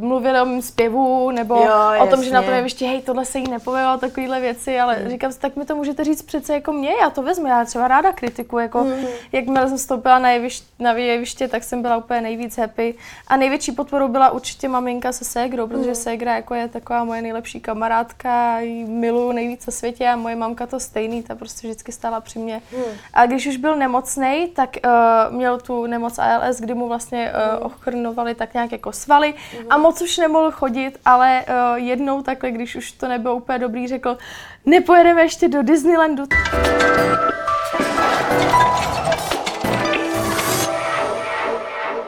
mluvili o mém zpěvu nebo o tom, že na tom jevišti, hej, tohle se jí nepovedlo, takovýhle věci, ale říkám si, tak mi to můžete říct přece jako mě, já to vezmu, já třeba ráda kritiku, jako jakmile jsem vstoupila na jeviště, tak jsem byla úplně nejvíc happy a největší podporou byla určitě maminka se ségrou, protože ségra jako je taková moje nejlepší kamarádka, jí miluju nejvíc na světě a moje mamka to stejný, ta prostě vždycky stála při mě. A když už byl nemocnej, tak měl tu nemoc ALS, kdy mu vlastně ochrnovali tak nějak jako svaly a moc už nemohl chodit, ale jednou takhle, když už to nebylo úplně dobrý, řekl, nepojedeme ještě do Disneylandu.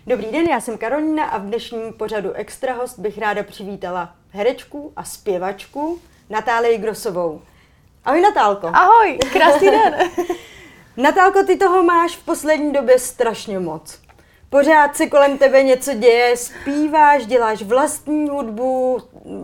Dobrý den, já jsem Karolina a v dnešním pořadu Extra host bych ráda přivítala herečku a zpěvačku Natálii Grossovou. Ahoj Natálko. Ahoj, krásný den. Natálko, ty toho máš v poslední době strašně moc. Pořád se kolem tebe něco děje, zpíváš, děláš vlastní hudbu,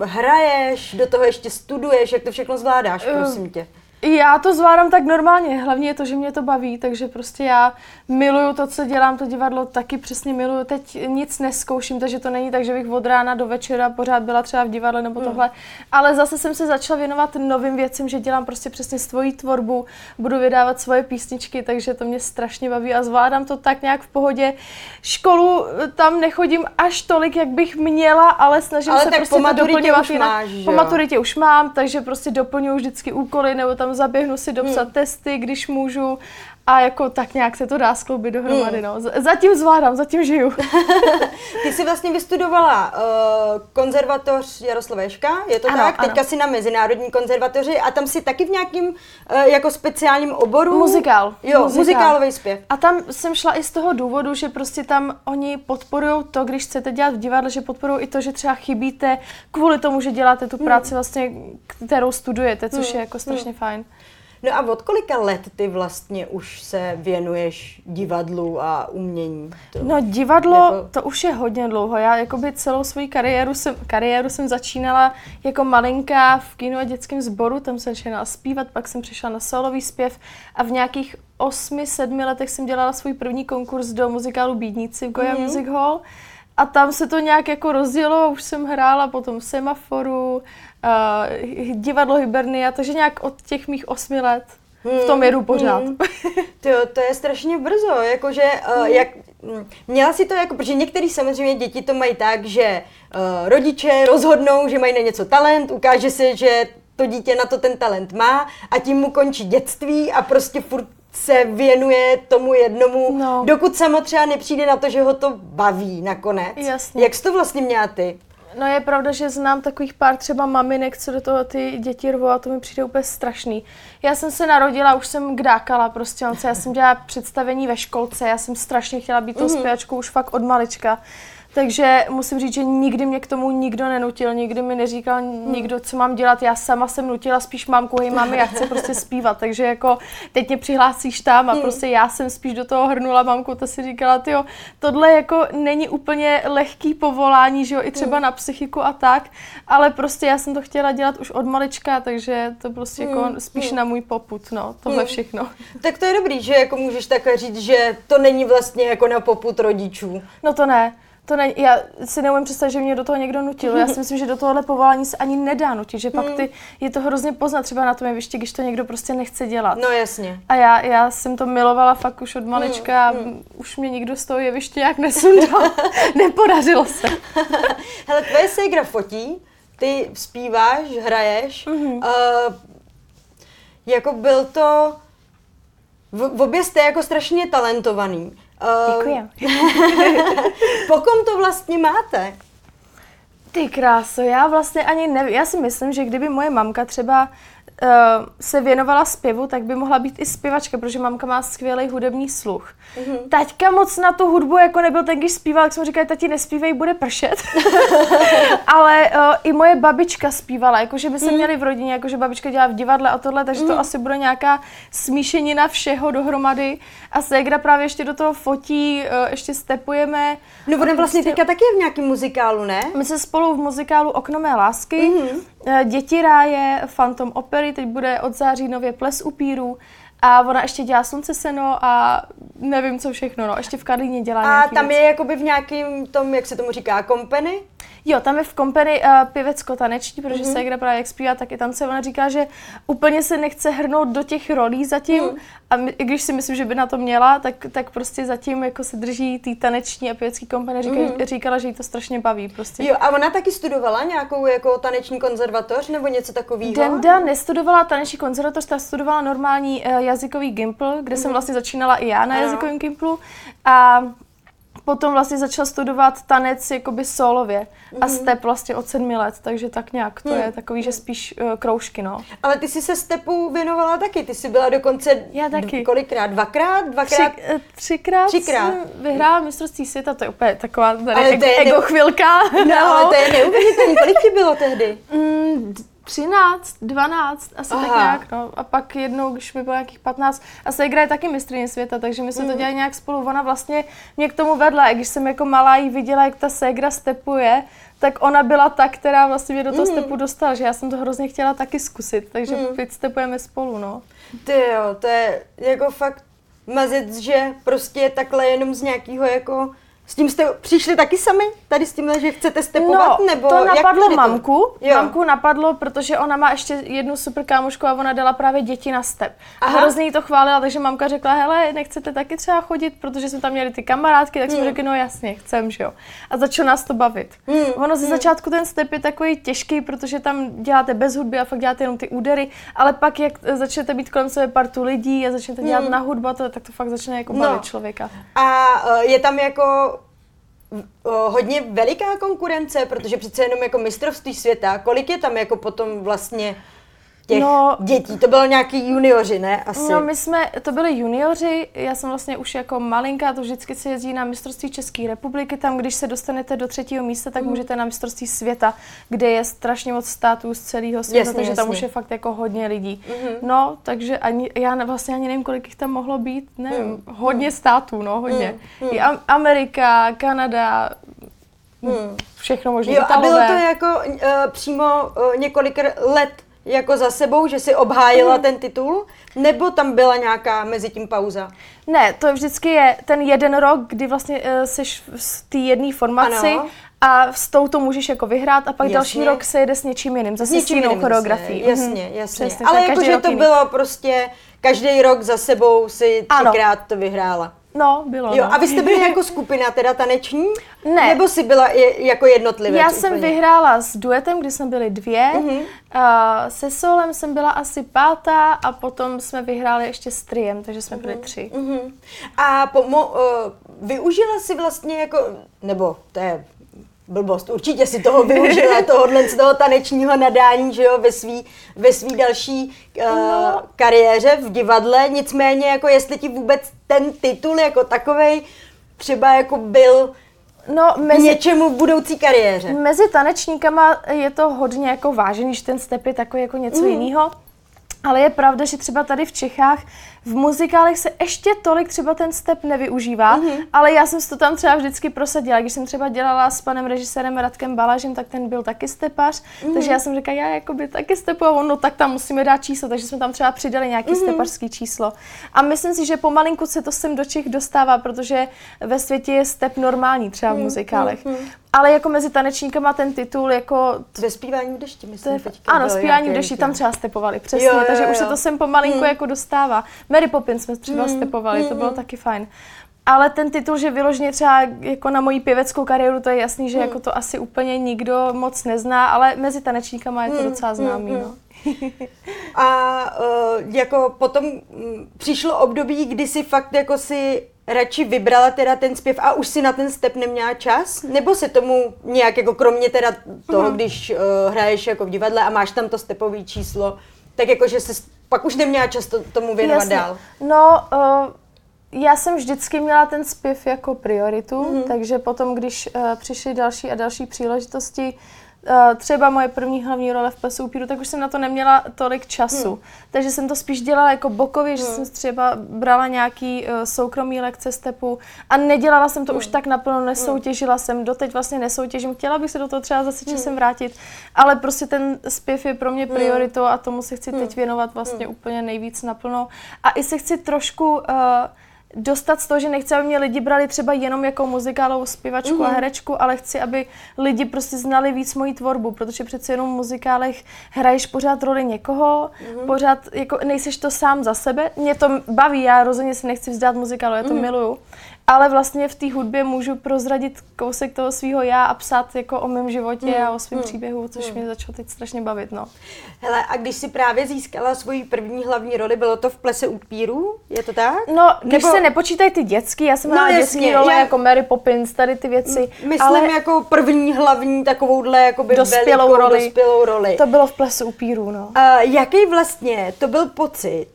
hraješ, do toho ještě studuješ, jak to všechno zvládáš, prosím tě. Já to zvládám tak normálně, hlavně je to, že mě to baví, takže prostě já miluju to, co dělám, to divadlo taky přesně miluju, teď nic neskouším, takže to není tak, že bych od rána do večera pořád byla třeba v divadle nebo tohle, ale zase jsem se začala věnovat novým věcem, že dělám prostě přesně svoji tvorbu, budu vydávat svoje písničky, takže to mě strašně baví a zvládám to tak nějak v pohodě. Školu tam nechodím až tolik, jak bych měla, ale snažím se prostě to doplňovat jinak. Po maturitě už mám, takže prostě doplňuju vždycky úkoly nebo tam zaběhnu si dopsat testy, když můžu a jako tak nějak se to dá skloubit dohromady, no. Zatím zvládám, zatím žiju. Ty jsi vlastně vystudovala konzervatoř Jaroslava Ježka, je to ano, tak? Ano. Teďka jsi na Mezinárodní konzervatoři a tam jsi taky v nějakým jako speciálním oboru? Muzikál. Jo, muzikálový zpěv. A tam jsem šla i z toho důvodu, že prostě tam oni podporují to, když chcete dělat v divadle, že podporují i to, že třeba chybíte kvůli tomu, že děláte tu práci vlastně, kterou studujete, což je jako strašně fajn. No a od kolika let ty vlastně už se věnuješ divadlu a umění? No divadlo, to už je hodně dlouho. Já jakoby celou svou kariéru jsem začínala jako malinká v kinu a dětském sboru, tam jsem začínala zpívat, pak jsem přišla na solový zpěv a v nějakých 8-7 letech jsem dělala svůj první konkurs do muzikálu Bídníci v Goja Music Hall. A tam se to nějak jako rozdělo, už jsem hrála potom v Semaforu, divadlo Hibernia, takže nějak od těch mých 8 let v tom jedu pořád. Tyjo, to je strašně brzo, jakože měla si to jako, protože některý samozřejmě děti to mají tak, že rodiče rozhodnou, že mají na něco talent, ukáže se, že to dítě na to ten talent má a tím mu končí dětství a prostě furt se věnuje tomu jednomu, dokud sama třeba nepřijde na to, že ho to baví nakonec. Jasně. Jak jsi to vlastně měla ty? No je pravda, že znám takových pár třeba maminek, co do toho ty děti rvou a to mi přijde úplně strašný. Já jsem se narodila, už jsem kdákala prostě, já jsem dělala představení ve školce, já jsem strašně chtěla být tou zpěvačkou už fakt od malička. Takže musím říct, že nikdy mě k tomu nikdo nenutil, nikdy mi neříkal nikdo, co mám dělat. Já sama jsem nutila spíš mámku, hej mami, já chci prostě zpívat, takže jako teď mě přihlásíš tam a prostě já jsem spíš do toho hrnula mámku, ta si říkala, tyjo, tohle jako není úplně lehký povolání, že jo, i třeba na psychiku a tak, ale prostě já jsem to chtěla dělat už od malička, takže to prostě jako spíš na můj popud, no, tohle všechno. Tak to je dobrý, že jako můžeš takhle říct, že to není vlastně jako na popud rodičů. No to ne. To ne, já si neumím představit, že mě do toho někdo nutil. Já si myslím, že do tohohle povolání se ani nedá nutit, že pak je to hrozně poznat třeba na tom jevišti, když to někdo prostě nechce dělat. No jasně. A já jsem to milovala fakt už od malička a už mě nikdo z toho jeviště nějak nesundal. Nepodařilo se. Hele, tvoje ségra fotí, ty zpíváš, hraješ. Jako byl to... V obě jste jako strašně talentovaný. Děkuji. Po kom to vlastně máte? Ty kráso, já vlastně ani nevím. Já si myslím, že kdyby moje mamka třeba se věnovala zpěvu, tak by mohla být i zpěvačka, protože mamka má skvělý hudební sluch. Taťka moc na tu hudbu jako nebyl ten, když zpíval, tak jsem říkala, tati nespívej, bude pršet. Ale i moje babička zpívala, jakože by se měli v rodině, jakože babička dělá v divadle a tohle, takže to asi bude nějaká smíšenina všeho dohromady. A ségra právě ještě do toho fotí, ještě stepujeme. No ona vlastně teďka taky je v nějakém muzikálu, ne? My jsme spolu v muzikálu Okno mé lásky. Děti ráje, Phantom opery, teď bude od září nově Ples upírů a ona ještě dělá Slunce seno a nevím co všechno, no, ještě v Karlíně dělá nějaký. A tam věc je jakoby v nějakým tom, jak se tomu říká, company? Jo, tam je v kompery pěvecko-taneční, protože se jak právě jak zpívá, tak i tance. Ona říká, že úplně se nechce hrnout do těch rolí zatím. A my, když si myslím, že by na to měla, tak prostě zatím jako se drží ty taneční a pěvecký kompery. Říkala, že jí to strašně baví prostě. Jo, a ona taky studovala nějakou jako taneční konzervatoř nebo něco takového? Denda nestudovala taneční konzervatoř, ta studovala normální jazykový gimpl, kde jsem vlastně začínala i já na jazykovém gimplu. A potom vlastně začala studovat tanec jakoby solově a step vlastně od 7 let, takže tak nějak to je takový, že spíš kroužky, no. Ale ty jsi se stepu věnovala taky, ty jsi byla dokonce kolikrát, třikrát jsem vyhrála mistrovství světa, to je úplně taková ego chvilka. No, ale to je neuvěřitelné, kolik ti bylo tehdy? 13, 12, asi tak nějak, no. A pak jednou, když mi bylo nějakých 15, a ségra je taky mistryně světa, takže my jsme to dělali nějak spolu. Ona vlastně mě k tomu vedla, i když jsem jako malá jí viděla, jak ta ségra stepuje, tak ona byla ta, která vlastně mě do toho stepu dostala, že já jsem to hrozně chtěla taky zkusit, takže teď stepujeme spolu, no. Tyjo, to je jako fakt mazec, že prostě takhle jenom z nějakého jako... S tím jste přišli taky sami? Tady s tímhle, že chcete stepovat? No, nebo to napadlo mamku. Jo. Mamku napadlo, protože ona má ještě jednu super kámošku a ona dala právě děti na step. A hrozně jí to chválila, takže mamka řekla, hele, nechcete taky třeba chodit, protože jsme tam měli ty kamarádky, tak jsme řekli, no jasně, chcem, že jo. A začalo nás to bavit. Ono ze začátku ten step je takový těžký, protože tam děláte bez hudby a fakt děláte jenom ty údery, ale pak jak začnete být kolem sebe partu lidí a začnete dělat na hudbu, tak to fakt začne jako bavit člověka. A je tam jako hodně veliká konkurence, protože přece jenom jako mistrovství světa, kolik je tam jako potom vlastně těch dětí? To bylo nějaký junioři, ne? Asi. No, to byli junioři, já jsem vlastně už jako malinká, to vždycky se jezdí na mistrovství České republiky, tam když se dostanete do 3. místa, tak můžete na mistrovství světa, kde je strašně moc států z celého světa, takže tam už je fakt jako hodně lidí. No, takže já vlastně ani nevím, kolik jich tam mohlo být, nevím, hodně států, no, hodně. I Amerika, Kanada, všechno možné. Jo, a bylo to jako přímo několik let jako za sebou, že si obhájila ten titul, nebo tam byla nějaká mezi tím pauza? Ne, to vždycky je ten jeden rok, kdy vlastně seš v té jedné formaci a s touto můžeš jako vyhrát a pak další rok se jede s něčím jiným, zase s jinou choreografií. Jasně. Přesně, ale jakože to bylo prostě každý rok za sebou si třikrát to vyhrála. No, bylo. Jo, a vy jste byli jako skupina, teda taneční? Ne. Nebo jsi byla jako jednotlivec? Já jsem vyhrála s duetem, kdy jsme byli 2. Se solem jsem byla asi 5. a potom jsme vyhráli ještě s triem, takže jsme byli 3. A využila jsi vlastně jako, nebo to je blbost, určitě si toho využila, toho tanečního nadání, že jo, ve svý další kariéře v divadle, nicméně jako jestli ti vůbec ten titul jako takovej třeba jako byl něčemu v budoucí kariéře. Mezi tanečníkama je to hodně jako vážený, že ten step je takový jako něco jiného. Ale je pravda, že třeba tady v Čechách v muzikálech se ještě tolik třeba ten step nevyužívá, ale já jsem si to tam třeba vždycky prosadila. Když jsem třeba dělala s panem režisérem Radkem Balážem, tak ten byl taky stepař, takže já jsem říkala, já jakoby taky stepu a tak tam musíme dát číslo, takže jsme tam třeba přidali nějaký stepařský číslo. A myslím si, že pomalinku se to sem do Čech dostává, protože ve světě je step normální třeba v muzikálech. Ale jako mezi tanečníkama ten titul jako... Ve zpívání v dešti, myslím teďka. Ano, zpívání v dešti, tam třeba stepovali, přesně, takže už se to sem pomalinku jako dostává. Mary Poppins jsme třeba stepovali, to bylo taky fajn. Ale ten titul, že vyloženě třeba jako na moji pěveckou kariéru, to je jasný, že jako to asi úplně nikdo moc nezná, ale mezi tanečníkama je to docela známý, no. A jako potom přišlo období, kdy si fakt jako si radši vybrala teda ten zpěv a už si na ten step neměla čas? Nebo se tomu nějak jako kromě teda toho, když hraješ jako v divadle a máš tam to stepový číslo, tak jako že se pak už neměla čas tomu věnovat dál? No, já jsem vždycky měla ten zpěv jako prioritu, takže potom, když přišly další a další příležitosti, třeba moje první hlavní role v Plesu upíru, tak už jsem na to neměla tolik času. Takže jsem to spíš dělala jako bokově, že jsem třeba brala nějaký soukromý lekce stepu a nedělala jsem to už tak naplno, nesoutěžila jsem, doteď vlastně nesoutěžím, chtěla bych se do toho třeba zase časem vrátit, ale prostě ten zpěv je pro mě prioritou a tomu se chci teď věnovat vlastně úplně nejvíc naplno. A i se chci trošku dostat z toho, že nechci, aby mě lidi brali třeba jenom jako muzikálovou zpěvačku a herečku, ale chci, aby lidi prostě znali víc moji tvorbu, protože přeci jenom v muzikálech hraješ pořád roli někoho, pořád jako nejseš to sám za sebe. Mě to baví, já rozhodně si nechci vzdát muzikálu, já to miluju. Ale vlastně v té hudbě můžu prozradit kousek toho svého já a psát jako o mém životě a o svém příběhu, což mě začalo teď strašně bavit, no. Hele, a když jsi právě získala svoji první hlavní roli, bylo to v Plese upírů? Je to tak? No, když se nepočítají ty dětský, já jsem hrála dětský role jako Mary Poppins, tady ty věci. Myslím ale jako první hlavní takovouhle jakoby dospělou roli. To bylo v Plese upírů, no. A jaký vlastně to byl pocit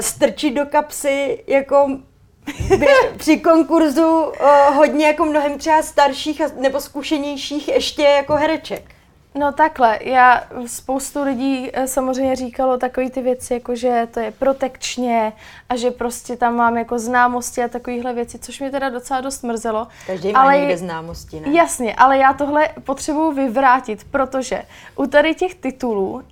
strčit do kapsy jako při konkurzu hodně jako mnohem třeba starších nebo zkušenějších ještě jako hereček? No takhle, já spoustu lidí samozřejmě říkalo takové ty věci, jako že to je protekčně a že prostě tam mám jako známosti a takovéhle věci, což mě teda docela dost mrzelo. Každý má někde známosti, ne? Jasně, ale já tohle potřebuji vyvrátit, protože u tady těch titulů,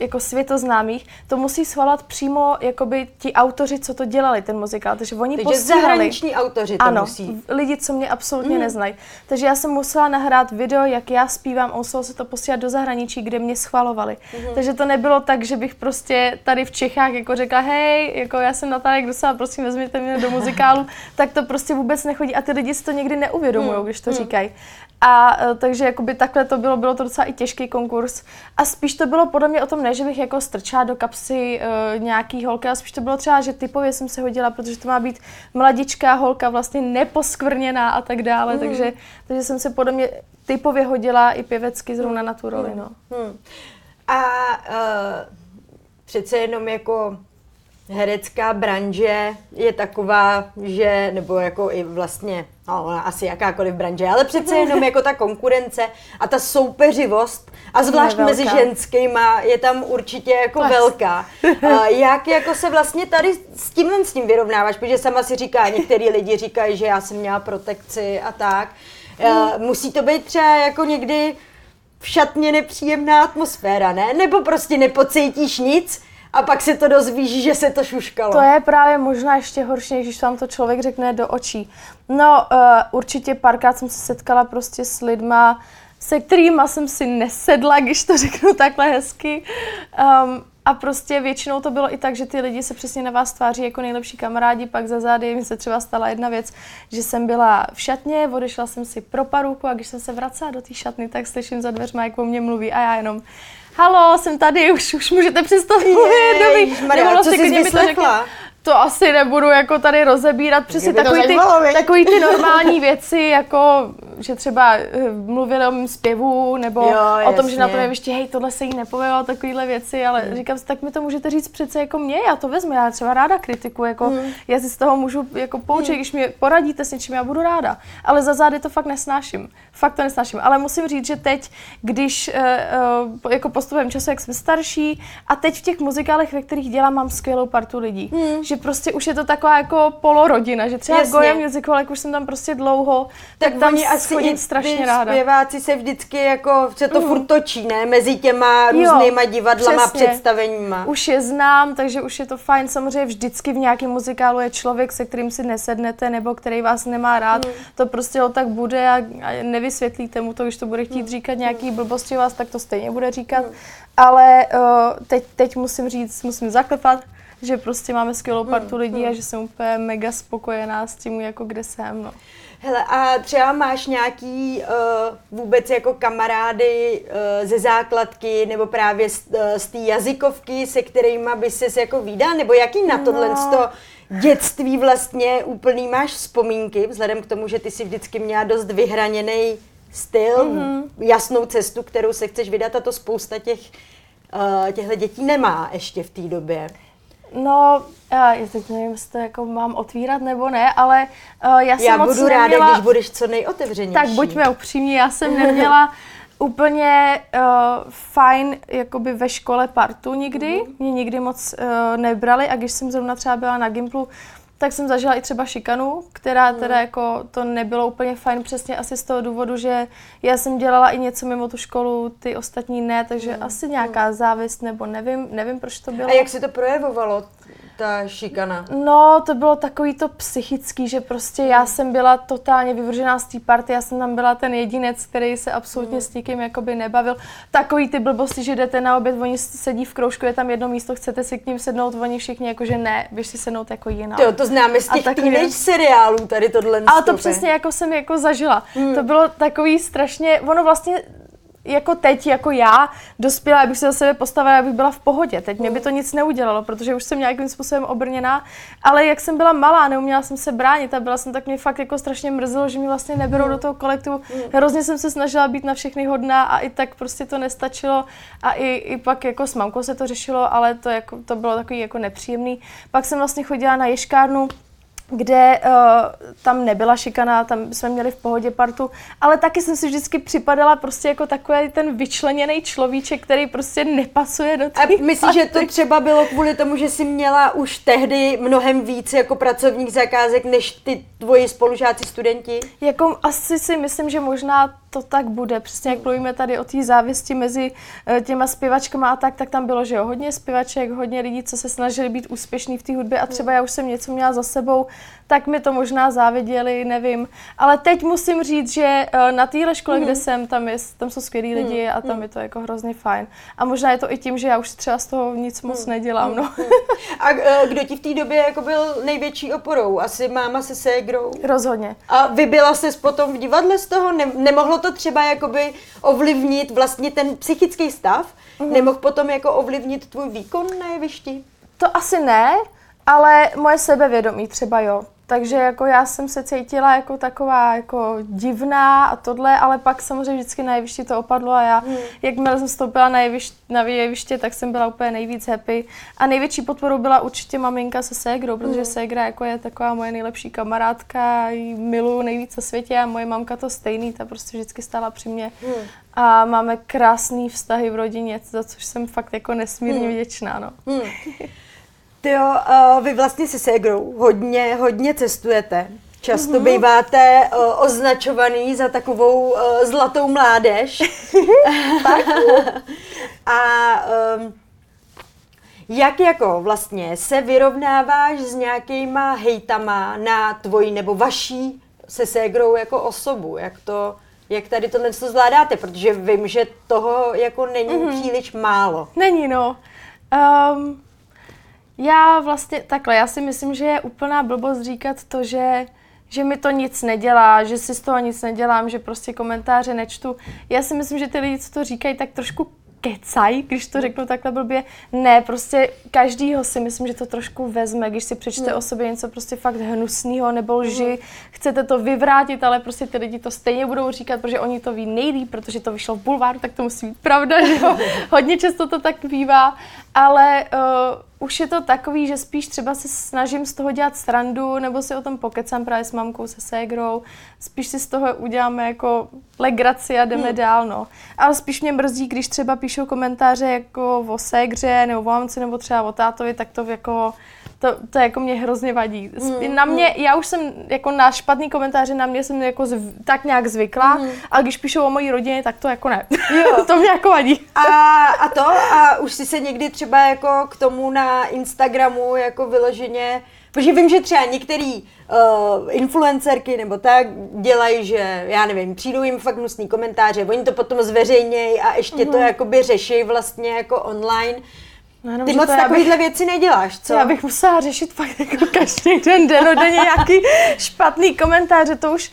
jako světoznámých, to musí schvalovat přímo jakoby ti autoři, co to dělali, ten muzikál. Takže oni posílali. Zahraniční autoři to musí. Ano, lidi, co mě absolutně neznají. Takže já jsem musela nahrát video, jak já zpívám, a muselo se to posílat do zahraničí, kde mě schvalovali. Takže to nebylo tak, že bych prostě tady v Čechách jako řekla, hej, jako já jsem Natália Grossová, prosím, vezměte mě do muzikálu, tak to prostě vůbec nechodí a ty lidi si to někdy neuvědomují, když to říkají. A takže jakoby takhle to bylo, bylo to docela i těžký konkurs. A spíš to bylo podle mě o tom, ne, že bych jako strčala do kapsy nějaký holky, ale spíš to bylo třeba, že typově jsem se hodila, protože to má být mladičká holka, vlastně neposkvrněná a tak dále, takže jsem se podle mě typově hodila i pěvecky zrovna na tu roli, no. A přece jenom jako herecká branže je taková, že, nebo jako i vlastně, no, asi jakákoliv branže, ale přece jenom jako ta konkurence a ta soupeřivost a zvlášť mezi ženskýma je tam určitě jako velká. Jak jako se vlastně tady s tímhle s ním vyrovnáváš, protože sama si říká, některý lidi říkají, že já jsem měla protekci a tak. Musí to být třeba jako někdy v šatně nepříjemná atmosféra, ne? Nebo prostě nepocítíš nic a pak se to dozvíš, že se to šuškalo. To je právě možná ještě horší, než když vám to člověk řekne do očí. No, určitě párkrát jsem se setkala prostě s lidma, se kterýma jsem si nesedla, když to řeknu takhle hezky. A prostě většinou to bylo i tak, že ty lidi se přesně na vás tváří jako nejlepší kamarádi, pak za zády mi se třeba stala jedna věc, že jsem byla v šatně, odešla jsem si pro paruku a když jsem se vracela do té šatny, tak slyším za dveřma, jak o mě mluví a já jenom halo, jsem tady, už můžete přestat mluvit, dobrý. Maria, co jsi vyslechla? To asi nebudu jako tady rozebírat, přesně takový ty normální věci, jako že třeba mluvili o mým zpěvu, nebo o tom, že na tom jevišti, hej, tohle se jí nepovedlo, takovýhle věci, ale říkám si, tak mi to můžete říct přece jako mě, já to vezmu, já třeba ráda kritiku, jako já si z toho můžu jako poučit, když mi poradíte s něčím, já budu ráda, ale za zády to fakt nesnáším, ale musím říct, že teď, když jako postupem času, jak jsme starší a teď v těch muzikálech, ve kterých dělám, mám skvělou partu lidí, že prostě už je to taková jako polorodina, že třeba Goja Music Hall, jak už jsem tam prostě dlouho, tak tam schodím strašně ráda. Zpěváci se vždycky jako, se to furt točí, ne? Mezi těma různýma divadlama a představeníma. Už je znám, takže už je to fajn. Samozřejmě vždycky v nějakém muzikálu je člověk, se kterým si nesednete nebo který vás nemá rád. To prostě tak bude a nevysvětlíte mu to, když to bude chtít říkat nějaký blbosti vás, tak to stejně bude říkat. Ale teď musím říct, musím zaklepat, že prostě máme skvělou partu lidí a že jsem úplně mega spokojená s tím, jako kde jsem, no. Hele, a třeba máš nějaký vůbec jako kamarády ze základky nebo právě z té jazykovky, se kterýma bys ses jako vídala, nebo jaký na tohleto dětství vlastně úplný máš vzpomínky, vzhledem k tomu, že ty si vždycky měla dost vyhraněný styl, jasnou cestu, kterou se chceš vydat a to spousta těchto dětí nemá ještě v té době. No, já teď nevím, jestli to jako mám otvírat nebo ne, ale já moc budu neměla, ráda, když budeš co nejotevřenější. Tak buďme upřímní, já jsem neměla úplně fajn jakoby ve škole partu nikdy. Mě nikdy moc nebrali a když jsem zrovna třeba byla na gymplu, tak jsem zažila i třeba šikanu, která teda jako to nebylo úplně fajn, přesně asi z toho důvodu, že já jsem dělala i něco mimo tu školu, ty ostatní ne, takže asi nějaká závist nebo nevím, proč to bylo. A jak se to projevovalo? ta šikana? No, to bylo takový to psychický, že prostě já jsem byla totálně vyvržená z té party, já jsem tam byla ten jedinec, který se absolutně s nikým jakoby nebavil. Takový ty blbosti, že jdete na oběd, oni sedí v kroužku, je tam jedno místo, chcete si k ním sednout, oni všichni jakože ne, běž si sednout jako jiná. Jo, to známe z těch teenage seriálů tady tohle. Ale to přesně jako jsem jako zažila. To bylo takový strašně, ono vlastně jako teď, jako já, dospěla, abych se za sebe postavila, abych byla v pohodě. Teď mě by to nic neudělalo, protože už jsem nějakým způsobem obrněná, ale jak jsem byla malá, neuměla jsem se bránit a byla jsem tak, mě fakt jako strašně mrzelo, že mě vlastně neberou do toho kolektivu. Hrozně jsem se snažila být na všechny hodná a i tak prostě to nestačilo a i pak jako s mamkou se to řešilo, ale to, jako, to bylo takový jako nepříjemný. Pak jsem vlastně chodila na ješkárnu, kde tam nebyla šikana, tam jsme měli v pohodě partu, ale taky jsem si vždycky připadala prostě jako takový ten vyčleněný človíček, který prostě nepasuje do té party. A myslíš, že to třeba bylo kvůli tomu, že jsi měla už tehdy mnohem víc jako pracovních zakázek, než ty tvoji spolužáci, studenti? Jako asi si myslím, že možná to tak bude. Přesně jak mluvíme tady o té závisti mezi těma zpěvačkama a tak tam bylo, že jo, hodně zpěvaček, hodně lidí, co se snažili být úspěšní v té hudbě a třeba já už jsem něco měla za sebou, tak mi to možná záviděli, nevím. Ale teď musím říct, že na téhle škole, kde jsem, tam jsou skvělí lidi a tam je to jako hrozně fajn. A možná je to i tím, že já už třeba z toho nic moc nedělám, no. A kdo ti v té době jako byl největší oporou? Asi máma se ségrou? Rozhodně. A vybila ses potom v divadle z toho? Nemohlo to třeba jakoby ovlivnit vlastně ten psychický stav? Nemohl potom jako ovlivnit tvůj výkon na jevišti? To asi ne. Ale moje sebevědomí třeba jo, takže jako já jsem se cítila jako taková jako divná a tohle, ale pak samozřejmě vždycky na jevišti to opadlo a já, jakmile jsem vstoupila na jeviště, tak jsem byla úplně nejvíc happy a největší podporou byla určitě maminka se ségrou, protože ségra jako je taková moje nejlepší kamarádka, ji miluju nejvíc na světě a moje mamka to stejný, ta prostě vždycky stála při mě. A máme krásný vztahy v rodině, za což jsem fakt jako nesmírně vděčná, no. Jo, vy vlastně se ségrou hodně cestujete. Často býváte označovaný za takovou zlatou mládež. A jak jako vlastně se vyrovnáváš s nějakýma hejtama na tvoji nebo vaší se ségrou jako osobu? Jak tady tohle zvládáte? Protože vím, že toho jako není příliš málo. Není, no. Já vlastně takhle, já si myslím, že je úplná blbost říkat to, že mi to nic nedělá, že si z toho nic nedělám, že prostě komentáře nečtu. Já si myslím, že ty lidi, co to říkají, tak trošku kecají, když to řeknu takhle blbě. Ne, prostě každýho si myslím, že to trošku vezme, když si přečte o sobě něco prostě fakt hnusného nebo lži. Chcete to vyvrátit, ale prostě ty lidi to stejně budou říkat, protože oni to ví nejlíp, protože to vyšlo v bulváru, tak to musí být pravda, že jo? Hodně často to tak bývá, ale už je to takový, že spíš třeba se snažím z toho dělat srandu, nebo si o tom pokecám právě s mamkou, se ségrou. Spíš si z toho uděláme jako legraci a jdeme dál, no. Ale spíš mě mrzí, když třeba píšou komentáře jako o ségře, nebo o mamce, nebo třeba o tátovi, tak to jako, to jako mě hrozně vadí. Na mě, já už jsem jako na špatný komentáře, na mě jsem jako tak nějak zvyklá, ale když píšou o mojí rodině, tak to jako ne. Jo. To mě jako vadí. A už jsi se někdy třeba jako k tomu na Instagramu jako vyloženě, protože vím, že třeba některý influencerky nebo tak dělají, že já nevím, přijdou jim fakt hnusný komentáře, oni to potom zveřejnějí a ještě to jakoby řeší vlastně jako online. No, ty moc takovýhle věci neděláš, co? Já bych musela řešit fakt jako každý den, denodenně nějaký špatný komentáře, to už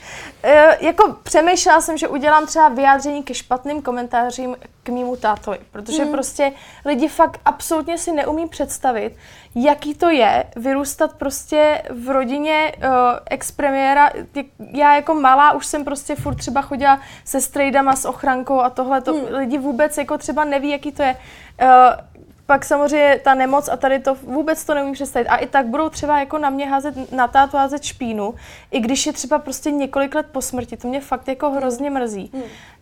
jako přemýšlela jsem, že udělám třeba vyjádření ke špatným komentářím k mému tátovi, protože prostě lidi fakt absolutně si neumí představit, jaký to je vyrůstat prostě v rodině expremiéra. Já jako malá už jsem prostě furt třeba chodila se strejdama, s ochrankou a tohle, to lidi vůbec jako třeba neví, jaký to je. Pak samozřejmě ta nemoc a tady to vůbec to neumím představit. A i tak budou třeba jako na mě házet, na tátu házet špínu, i když je třeba prostě několik let po smrti. To mě fakt jako hrozně mrzí.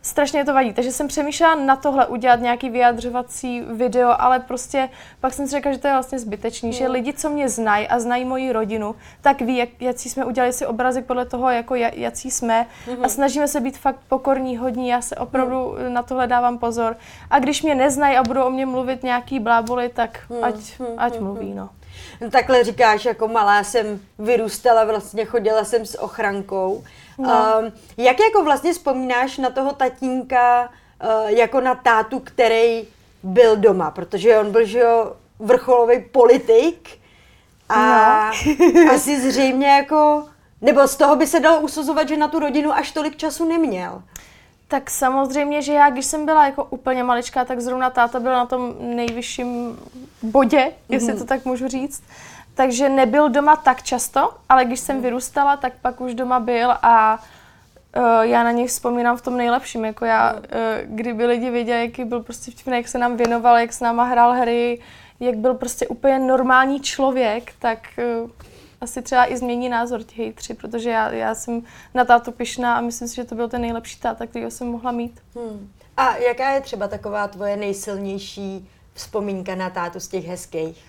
Strašně to vadí. Takže jsem přemýšlela na tohle udělat nějaký vyjadřovací video, ale prostě pak jsem si řekla, že to je vlastně zbytečný, že lidi, co mě znají a znají moji rodinu, tak ví, jací jsme, udělali si obrázek podle toho, jako jací jsme a snažíme se být fakt pokorní, hodní. Já se opravdu na tohle dávám pozor. A když mě neznají a budou o mě mluvit nějaký bláboli, tak ať mluví, no. Takhle říkáš, jako malá jsem vyrůstala, vlastně chodila jsem s ochrankou. No. Jak jako vlastně vzpomínáš na toho tatínka, jako na tátu, který byl doma, protože on byl, že jo, vrcholový politik a no. asi zřejmě jako, nebo z toho by se dalo usuzovat, že na tu rodinu až tolik času neměl. Tak samozřejmě, že já, když jsem byla jako úplně maličká, tak zrovna táta byl na tom nejvyšším bodě, jestli to tak můžu říct. Takže nebyl doma tak často, ale když jsem vyrůstala, tak pak už doma byl a já na něj vzpomínám v tom nejlepším. Jako já, kdyby lidi věděli, jaký byl prostě vtipný, jak se nám věnoval, jak s náma hrál hry, jak byl prostě úplně normální člověk, tak asi třeba i změní názor těch hejtři, protože já jsem na tátu pyšná a myslím si, že to byl ten nejlepší táta, kterýho jsem mohla mít. A jaká je třeba taková tvoje nejsilnější vzpomínka na tátu z těch hezkých?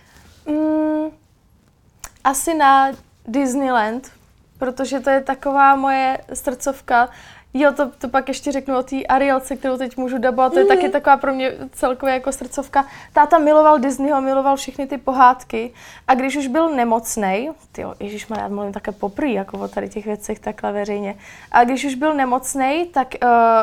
Asi na Disneyland, protože to je taková moje srdcovka. Jo, to pak ještě řeknu o té Arielce, kterou teď můžu dabovat, to je taky taková pro mě celkově jako srdcovka. Táta miloval Disneyho, miloval všechny ty pohádky a když už byl nemocnej, tyjo, ježišmarja, já mluvím také poprý jako o tady těch věcech takhle veřejně, a když už byl nemocnej, tak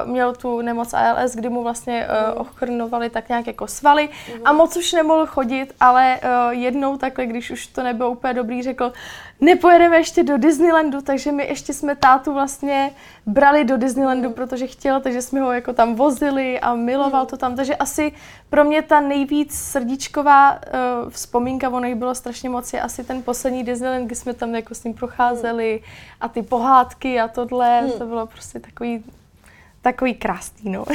měl tu nemoc ALS, kdy mu vlastně ochrnovali tak nějak jako svaly a moc už nemohl chodit, ale jednou takhle, když už to nebylo úplně dobrý, řekl, nepojedeme ještě do Disneylandu, takže my ještě jsme tátu vlastně brali do Disneylandu, protože chtěl, takže jsme ho jako tam vozili a miloval to tam. Takže asi pro mě ta nejvíc srdíčková vzpomínka, ono jich bylo strašně moc, je asi ten poslední Disneyland, kdy jsme tam jako s ním procházeli a ty pohádky a tohle, to bylo prostě takový krásný, no.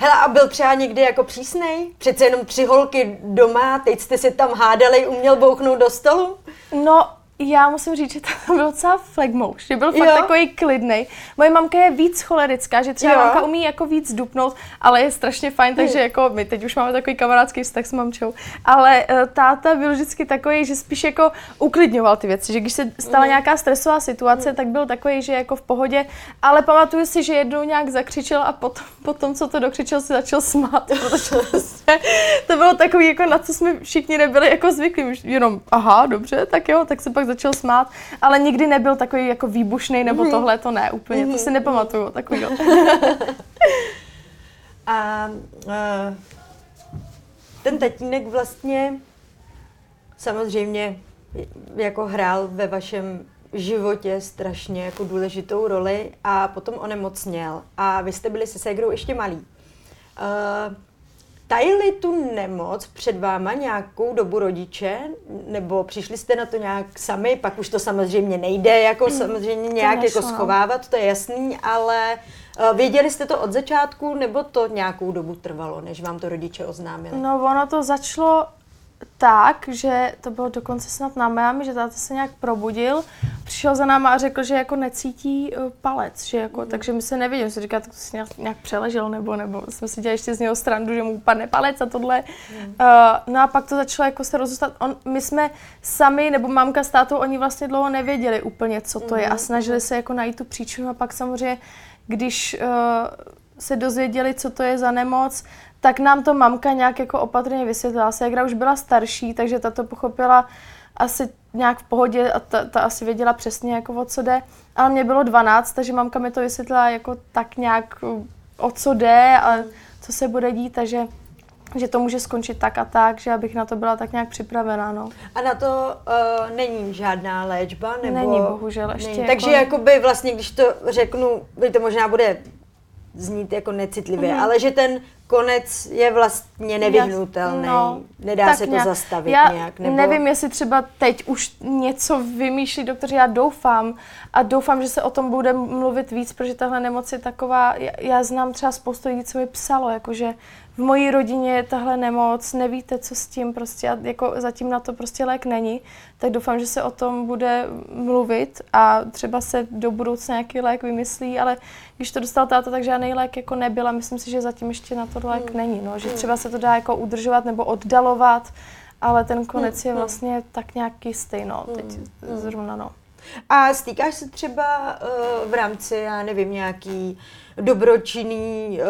Hele, a byl třeba někdy jako přísnej? Přece jenom 3 holky doma, teď jste se tam hádali, uměl bouchnout do stolu? No, já musím říct, že tam byl docela flegmouš, že byl fakt takový klidnej. Moje mamka je víc cholerická, že třeba mamka umí jako víc dupnout, ale je strašně fajn, takže jako my teď už máme takový kamarádský vztah s mamčou. Ale táta byl vždycky takový, že spíš jako uklidňoval ty věci, že když se stala nějaká stresová situace, tak byl takový, že jako v pohodě. Ale pamatuju si, že jednou nějak zakřičel a potom co to dokřičel, si začal smát, protože to bylo takový, jako na co jsme všichni nebyli jako zvyklí, jenom aha, dobře, tak jo, tak se pak začal smát, ale nikdy nebyl takový jako výbušnej, nebo tohle to ne úplně, to si nepamatuju takovýho. A ten tatínek vlastně samozřejmě jako hrál ve vašem životě strašně jako důležitou roli a potom onemocněl a vy jste byli se ségrou ještě malí. Tajili tu nemoc před váma nějakou dobu rodiče, nebo přišli jste na to nějak sami, pak už to samozřejmě nejde, jako samozřejmě nějak jako schovávat, to je jasný, ale věděli jste to od začátku, nebo to nějakou dobu trvalo, než vám to rodiče oznámili? No ono to začalo tak, že to bylo dokonce snad na Miami, že táta se nějak probudil, přišel za náma a řekl, že jako necítí palec, že jako, takže my se nevěděli, se říká, tak to si nějak přeležel, nebo jsme si dělali ještě z něho srandu, že mu upadne palec a tohle. No a pak to začalo jako se rozůstat. My jsme sami, nebo mamka s tátou, oni vlastně dlouho nevěděli úplně, co to je a snažili se jako najít tu příčinu a pak samozřejmě, když se dozvěděli, co to je za nemoc, tak nám to mamka nějak jako opatrně vysvětlila. Ségra už byla starší, takže ta to pochopila asi nějak v pohodě a ta asi věděla přesně, jako o co jde. Ale mě bylo 12, takže mamka mi to vysvětlila jako tak nějak, o co jde a co se bude dít, takže že to může skončit tak a tak, že abych na to byla tak nějak připravená, no. A na to není žádná léčba? Nebo není, bohužel, ještě. Není. Jako... Takže jakoby vlastně, když to řeknu, to možná bude znít jako necitlivě, ale že ten konec je vlastně nevyhnutelný, nedá se to zastavit nějak. Nebo... Nevím, jestli třeba teď už něco vymýšlí doktoři, já doufám a doufám, že se o tom bude mluvit víc, protože tahle nemoc je taková, já znám třeba spoustu lidí, co mi psalo, jakože v mojí rodině je tahle nemoc, nevíte, co s tím, prostě jako zatím na to prostě lék není, tak doufám, že se o tom bude mluvit a třeba se do budoucna nějaký lék vymyslí, ale když to dostal táta, tak žádný lék jako nebyl a myslím si, že zatím ještě na to lék není, no, že třeba se to dá jako udržovat nebo oddalovat, ale ten konec je vlastně tak nějak jistý, no, teď zrovna, no. A stýkáš se třeba v rámci, já nevím, nějaký dobročinný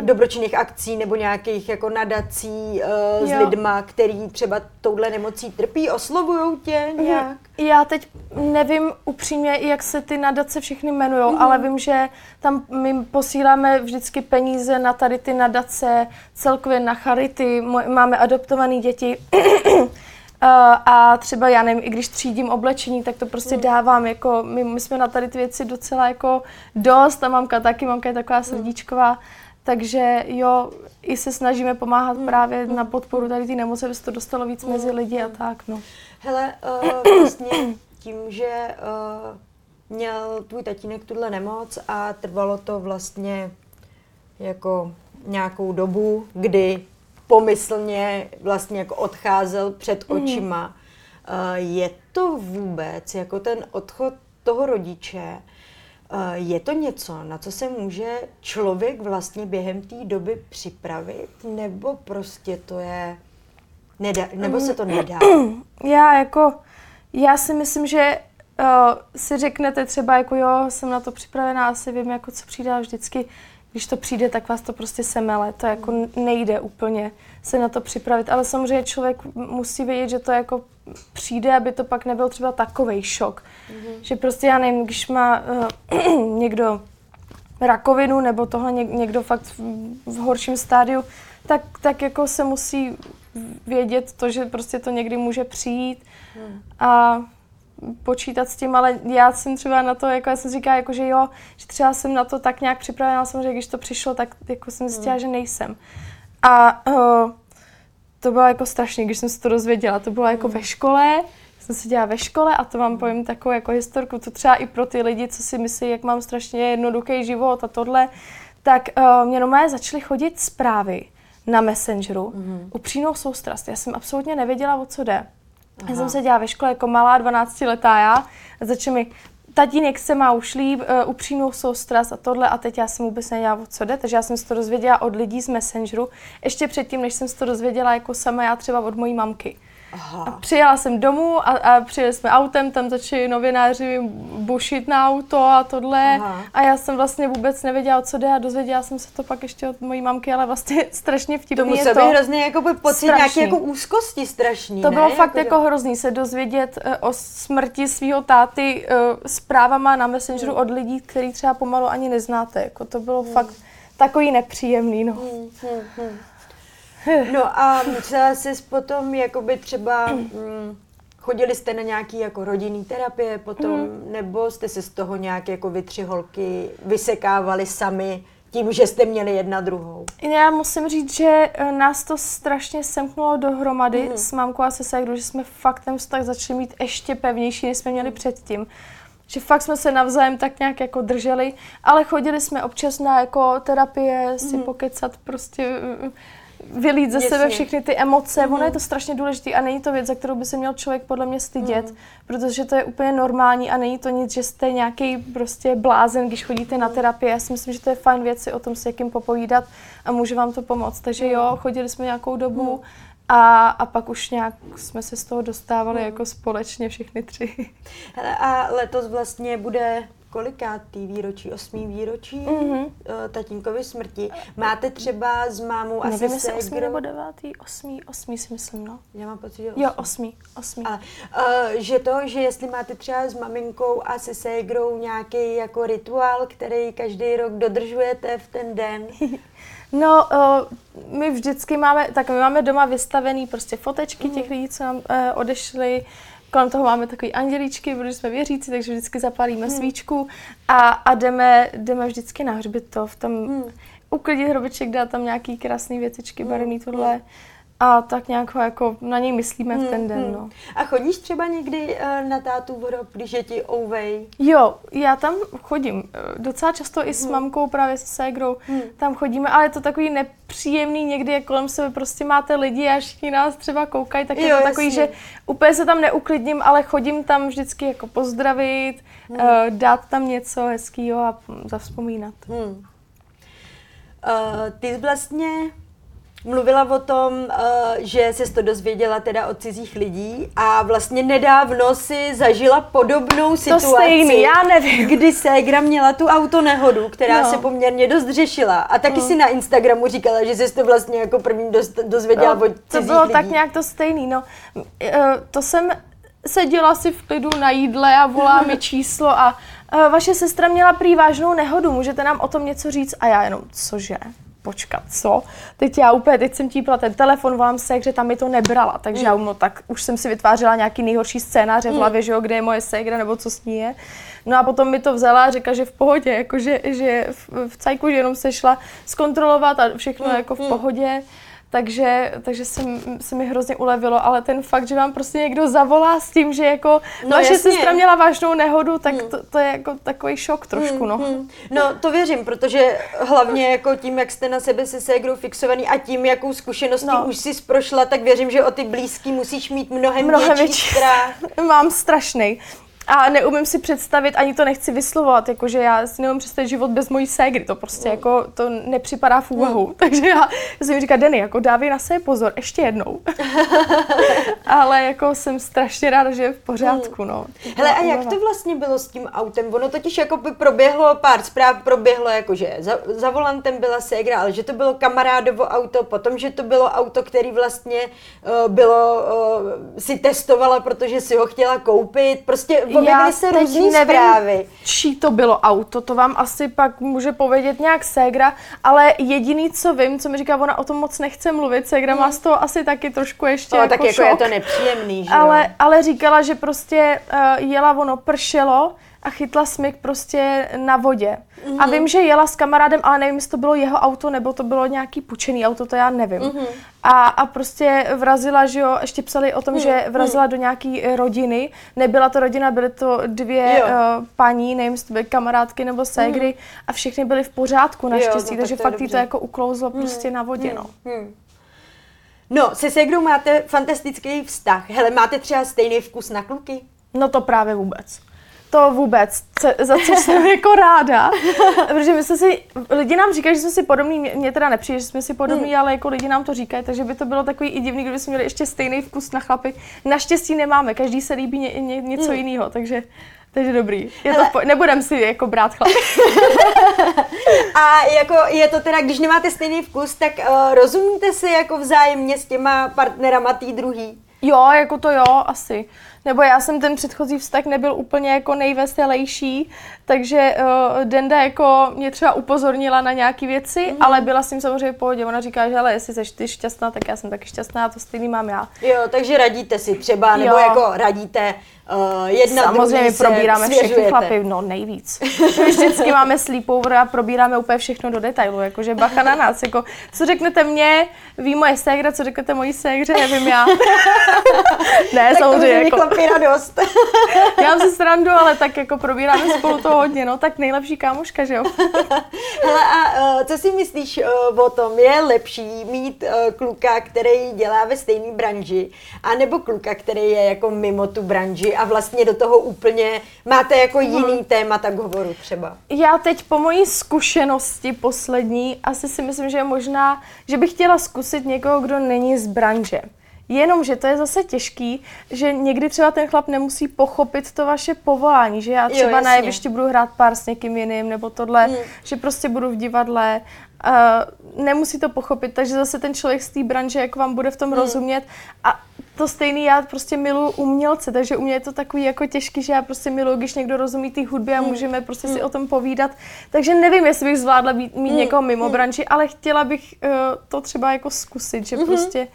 dobročinných akcí nebo nějakých jako nadací s lidma, který třeba touhle nemocí trpí, oslovujou tě nějak? Já teď nevím upřímně, jak se ty nadace všechny jmenujou, ale vím, že tam my posíláme vždycky peníze na tady ty nadace, celkově na charity, máme adoptované děti. A třeba, já nevím, i když třídím oblečení, tak to prostě dávám, jako my jsme na tady ty věci docela jako dost a mamka je taková srdíčková, takže jo, i se snažíme pomáhat právě na podporu tady ty nemoci, aby se to dostalo víc mezi lidi a tak, no. Hele, vlastně tím, že měl tvůj tatínek tuhle nemoc a trvalo to vlastně jako nějakou dobu, kdy pomyslně vlastně jako odcházel před očima. Je to vůbec jako ten odchod toho rodiče, je to něco, na co se může člověk vlastně během té doby připravit, nebo prostě to je, nebo se to nedá? Já si myslím, že si řeknete třeba jako jo, jsem na to připravená, asi vím jako co přijde a vždycky když to přijde, tak vás to prostě semele, to jako nejde úplně se na to připravit, ale samozřejmě člověk musí vědět, že to jako přijde, aby to pak nebyl třeba takovej šok, že prostě já nevím, když má někdo rakovinu nebo tohle někdo fakt v horším stádiu, tak jako se musí vědět to, že prostě to někdy může přijít a počítat s tím, ale já jsem třeba na to, jako já jsem říkala, jako, že jo, že třeba jsem na to tak nějak připravena, samozřejmě, když to přišlo, tak jako jsem zjistila, že nejsem. A to bylo jako strašně, když jsem se to dozvěděla, to bylo jako ve škole, jsem se dělala ve škole a to vám povím takovou jako historku, to třeba i pro ty lidi, co si myslí, jak mám strašně jednoduchý život a tohle, tak mě normálně začaly chodit zprávy na Messengeru, upřímnou soustrast, já jsem absolutně nevěděla, o co jde. Aha. Já jsem se dělala ve škole jako malá 12letá já a začala mi tatínek se má už líp, upřímnou soustrast a tohle a teď já jsem vůbec nedělala, o co jde, takže já jsem se to dozvěděla od lidí z Messengeru, ještě předtím, než jsem se to dozvěděla jako sama já třeba od mojí mamky. Aha. A přijela jsem domů a přijeli jsme autem, tam začali novináři bušit na auto a tohle. Aha. A já jsem vlastně vůbec nevěděla, co jde a dozvěděla jsem se to pak ještě od mojí mamky, ale vlastně strašně vtipný to je to. To musel hrozně jako pocit nějaké jako úzkosti strašný, to ne? Bylo fakt jako hrozný se dozvědět o smrti svého táty zprávama na Messengeru od lidí, který třeba pomalu ani neznáte. Jako to bylo fakt takový nepříjemný, no. No a musela jsi potom, jakoby třeba, chodili jste na nějaký jako rodinný terapie potom, nebo jste se z toho nějak jako vy tři holky vysekávali sami tím, že jste měli jedna druhou? Já musím říct, že nás to strašně semknulo dohromady s mámkou a se ségrou, že jsme fakt ten vztah začali mít ještě pevnější, než jsme měli předtím. Že fakt jsme se navzájem tak nějak jako drželi, ale chodili jsme občas na jako terapie, si pokecat prostě, vylít ze sebe všechny ty emoce, ono je to strašně důležité a není to věc, za kterou by se měl člověk podle mě stydět, protože to je úplně normální a není to nic, že jste nějaký prostě blázen, když chodíte na terapii. Já si myslím, že to je fajn věc si o tom s někým popovídat a může vám to pomoct. Takže jo, chodili jsme nějakou dobu a pak už nějak jsme se z toho dostávali jako společně všechny tři. Hele, a letos vlastně bude kolikátý výročí, 8. výročí tatínkovi smrti. Máte třeba s mámou asi nevím, jestli 8. nebo 9. 8. si myslím, no. Já mám pocit, že 8. Jo, 8. Ale, že to, že jestli máte třeba s maminkou a se ségrou nějaký jako rituál, který každý rok dodržujete v ten den. No, my vždycky máme, tak my máme doma vystavený prostě fotečky těch lidí, co nám odešli. Kolem toho máme takový andělíčky, protože jsme věřící, takže vždycky zapálíme svíčku a jdeme vždycky na hřbitov, tam uklidit hrobiček, dát tam nějaký krásné věcičky, barevný tohle a tak nějak jako na něj myslíme v ten den. No. A chodíš třeba někdy na tátu hrob, když je ti ouvej? Jo, já tam chodím docela často i s mamkou, právě se ségrou, tam chodíme, ale je to takový nepříjemný někdy, jak kolem sebe prostě máte lidi a všichni nás třeba koukají, tak je to takový, že úplně se tam neuklidním, ale chodím tam vždycky jako pozdravit, dát tam něco hezkýho a zavzpomínat. Ty vlastně mluvila o tom, že ses to dozvěděla teda od cizích lidí a vlastně nedávno si zažila podobnou situaci. To stejný, já nevím. Kdy ségra měla tu autonehodu, která se poměrně dost řešila. A taky si na Instagramu říkala, že ses to vlastně jako první dozvěděla od cizích lidí. To bylo lidí. Tak nějak to stejný, no. To jsem seděla si v klidu na jídle a volá mi číslo a vaše sestra měla prý vážnou nehodu, můžete nám o tom něco říct? A já jenom, cože? Počkat, co? Teď jsem típla ten telefon, volám ségře, tam mi to nebrala, takže já no tak už jsem si vytvářela nějaký nejhorší scénáře v hlavě, že jo, kde je moje ségra nebo co s ní je. No a potom mi to vzala a řekla, že v pohodě, jako že v cajku, že jenom se šla zkontrolovat a všechno jako v pohodě. Takže se mi hrozně ulevilo, ale ten fakt, že vám prostě někdo zavolá s tím, že jako vaše sestra měla vážnou nehodu, tak to je jako takový šok trošku, no. No to věřím, protože hlavně jako tím, jak jste na sebe se ségrou fixovaný a tím, jakou zkušeností už jsi prošla, tak věřím, že o ty blízký musíš mít mnohem větší strach. Mám strašnej. A neumím si představit, ani to nechci vyslovovat, jakože já si neumím představit život bez mojí ségry, to prostě jako, to nepřipadá v úvahu. Takže já jsem mi říká, Denny, jako dávej na sebe pozor, ještě jednou. Ale jako jsem strašně ráda, že je v pořádku, no. Hele, a jak to vlastně bylo s tím autem? Ono totiž jako by proběhlo pár zpráv, jakože za volantem byla ségra, ale že to bylo kamarádovo auto, potom, že to bylo auto, který vlastně si testovala, protože si ho chtěla koupit, prostě já se různý zprávy. Čí to bylo auto, to vám asi pak může povědět nějak ségra, ale jediný, co vím, co mi říká, ona o tom moc nechce mluvit, ségra má z toho asi taky trošku ještě jako tak šok. Jako je to nepříjemný, že ale říkala, že prostě jela, ono pršelo a chytla smyk prostě na vodě. A vím, že jela s kamarádem, ale nevím, jestli to bylo jeho auto, nebo to bylo nějaký půjčený auto, to já nevím. A prostě vrazila, že jo, ještě psali o tom, že vrazila do nějaký rodiny. Nebyla to rodina, byly to dvě paní, nevím, jestli to byly kamarádky nebo ségry a všechny byly v pořádku naštěstí, takže fakt jí to jako uklouzlo prostě na vodě, No, se ségrou máte fantastický vztah. Hele, máte třeba stejný vkus na kluky? No to právě vůbec. To vůbec, za co jsem jako ráda, protože my jsme si, lidi nám říkají, že jsme si podobní, mě teda nepřijde, že jsme si podobní, ale jako lidi nám to říkají, takže by to bylo takový i divný, kdyby jsme měli ještě stejný vkus na chlapy. Naštěstí nemáme, každý se líbí něco jiného, takže dobrý. Nebudem si jako brát chlap. A jako je to teda, když nemáte stejný vkus, tak rozumíte si jako vzájemně s těma partnerama tý druhý? Jo, jako to jo, asi. Nebo já jsem ten předchozí vztah nebyl úplně jako nejveselější, takže Denda jako mě třeba upozornila na nějaké věci, ale byla s tím samozřejmě v pohodě. Ona říká, že ale jestli jsi ty šťastná, tak já jsem taky šťastná a to stejný mám já. Jo, takže radíte si třeba, nebo jako radíte jedna druhý se samozřejmě probíráme všechny chlapy, no nejvíc. Vždycky máme sleepover a probíráme úplně všechno do detailu, jakože bacha na nás, jako co řeknete mě, ví moje ségra, co řeknete mojí ségře, nevím já. Ne, tak samozřejmě radost. Já mám si srandu, ale tak jako probíráme spolu to hodně, no tak nejlepší kámoška, že jo? Hele a co si myslíš o tom, je lepší mít kluka, který dělá ve stejné branži, anebo kluka, který je jako mimo tu branži a vlastně do toho úplně máte jako jiný témata k hovoru třeba? Já teď po mojí zkušenosti poslední asi si myslím, že možná, že bych chtěla zkusit někoho, kdo není z branže. Jenomže to je zase těžký, že někdy třeba ten chlap nemusí pochopit to vaše povolání, že já třeba na jevišti budu hrát pár s někým jiným nebo tohle, že prostě budu v divadle. Nemusí to pochopit, takže zase ten člověk z té branže jako vám bude v tom rozumět a to stejný, já prostě miluji umělce, takže u mě je to takový jako těžký, že já prostě miluji, když někdo rozumí té hudby a můžeme prostě si o tom povídat, takže nevím, jestli bych zvládla mít někoho mimo branži, ale chtěla bych to třeba jako zkusit, že prostě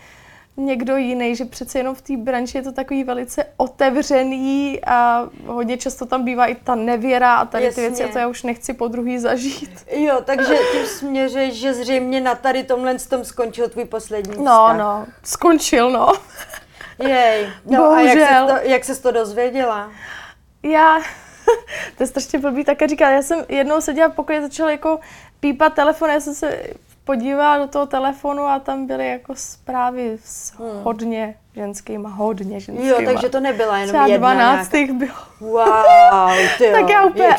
někdo jiný, že přece jenom v té branži je to takový velice otevřený a hodně často tam bývá i ta nevěra a tady ty věci a to já už nechci podruhý zažít. Jo, takže tím směřuješ, že zřejmě na tady tomhle tom skončil tvůj poslední vztah. No, skončil, no. Jej, no bohužel. A jak ses to dozvěděla? To je strašně blbý, také říkala, já jsem jednou seděla v pokoji, začala jako pípat telefon, já jsem se podívala do toho telefonu a tam byly jako zprávy s hodně ženskýma, Jo, takže to nebyla jenom třeba jedna 12 nějaká... bylo. Wow, ty jo. Tak já úplně,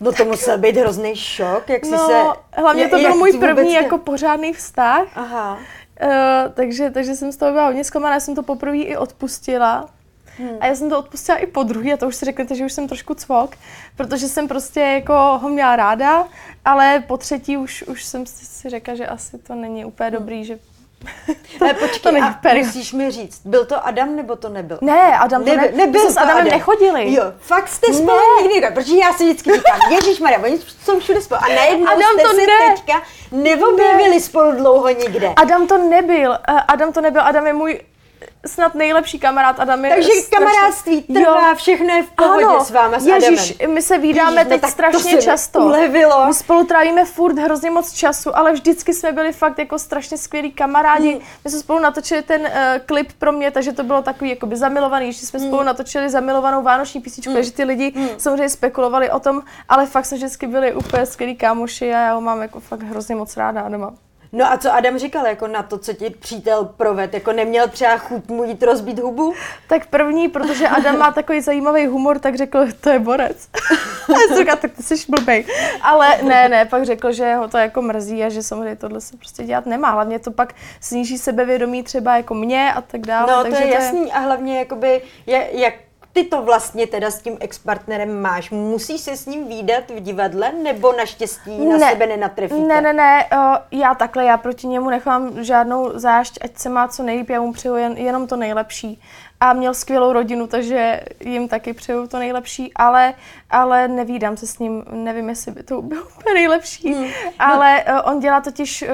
No to musel být hrozný šok, jak no, hlavně to byl můj první jako pořádný vztah. Aha. Takže jsem z toho byla hodně zklamaná, já jsem to poprvé i odpustila. A já jsem to odpustila i po druhý, a to už si řeknete, že už jsem trošku cvok, protože jsem prostě jako ho měla ráda, ale po třetí už jsem si řekla, že asi to není úplně dobrý, že počkej, a musíš mi říct, byl to Adam, nebo to nebyl? Ne, Adam to nebyl. Nebyl s Adamem nechodili. Jo, fakt jste spolu nikdy, protože já si vždycky říkám, ježišmarja, oni jsou všude spolu a najednou jste se teďka neobjevili spolu dlouho nikde. Adam to nebyl, Adam je můj snad nejlepší kamarád. Adam je takže kamarádství trvá, všechno je v pohodě s váma, s Adamem. My se vídáme teď tak strašně často. Ulevilo. My spolu trávíme furt hrozně moc času, ale vždycky jsme byli fakt jako strašně skvělí kamarádi. My jsme spolu natočili ten klip pro mě, takže to bylo takový jakoby zamilovaný, že jsme spolu natočili zamilovanou vánoční písničku, takže ty lidi samozřejmě spekulovali o tom, ale fakt jsme vždycky byli úplně skvělí kámoši a já ho mám jako fakt hrozně moc ráda, Adama. No a co Adam říkal jako na to, co ti přítel proved? Jako neměl třeba chuť mu jít rozbít hubu? Tak první, protože Adam má takový zajímavý humor, tak řekl, to je borec. A říkal, tak ty jsi blbej. Ale ne, pak řekl, že ho to jako mrzí a že samozřejmě tohle se prostě dělat nemá. Hlavně to pak sníží sebevědomí třeba jako mě a tak dále. No takže to je jasný a hlavně jakoby, jak ty to vlastně teda s tím ex-partnerem máš. Musíš se s ním vídat v divadle, nebo naštěstí na sebe nenatrefíte? Ne, já proti němu nechám žádnou zášť, ať se má co nejlíp, já mu přeju jenom to nejlepší. A měl skvělou rodinu, takže jim taky přeju to nejlepší, ale nevídám se s ním, nevím, jestli by to bylo úplně nejlepší, ale on dělá totiž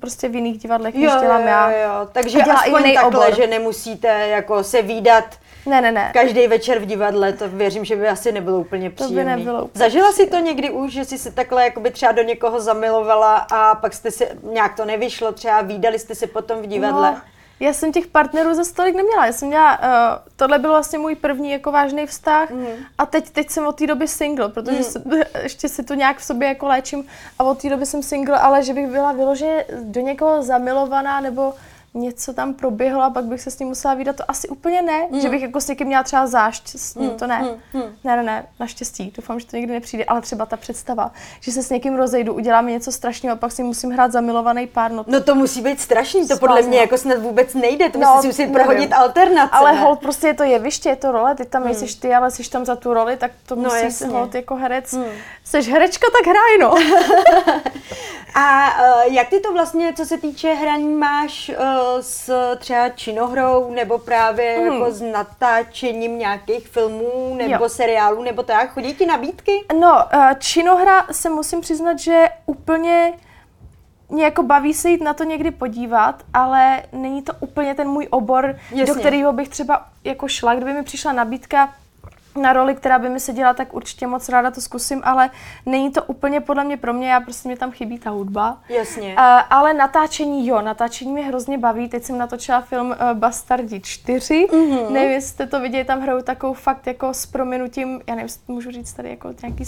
prostě v jiných divadlech, než dělám já. Jo. Takže aspoň takhle, že nemusíte jako se vídat. Ne. Každý večer v divadle, to věřím, že by asi nebylo úplně příjemný. To by nebylo úplně Zažila si to někdy už, že jsi se takhle jakoby třeba do někoho zamilovala a pak jste si nějak to nevyšlo, třeba vídali jste se potom v divadle? No, já jsem těch partnerů za tolik neměla. Já jsem měla, tohle byl vlastně můj první jako vážný vztah a teď jsem od té doby single, protože ještě si to nějak v sobě jako léčím a od té doby jsem single, ale že bych byla vyloženě do někoho zamilovaná nebo něco tam proběhlo a pak bych se s ním musela vídat, to asi úplně ne, že bych jako s někým měla třeba zášť, s ním to ne. Ne, naštěstí, doufám, že to nikdy nepřijde, ale třeba ta představa, že se s někým rozejdu, uděláme něco strašného a pak si musím hrát zamilovaný pár. No to musí být strašný, to podle mě jako snad vůbec nejde, to musí si muset prohodit alternace. Ale holt, prostě je to jeviště, je to role, ty tam nejsi ty, ale jsi tam za tu roli, tak to musíš holt jako herec. Seš herečka, tak hraj, no. A jak ty to vlastně, co se týče hraní, máš s třeba činohrou, nebo právě jako s natáčením nějakých filmů, nebo seriálů, nebo tak? Chodí ti nabídky? No, činohra se musím přiznat, že úplně mě jako baví se jít na to někdy podívat, ale není to úplně ten můj obor, do kterého bych třeba jako šla, kdyby mi přišla nabídka na roli, která by mi seděla, tak určitě moc ráda to zkusím, ale není to úplně podle mě pro mě, mě tam chybí ta hudba. Jasně. Ale natáčení mě hrozně baví, teď jsem natočila film Bastardi 4, nevím, jestli jste to viděli, tam hrajou takovou fakt jako s prominutím, já nevím, můžu říct tady jako nějaký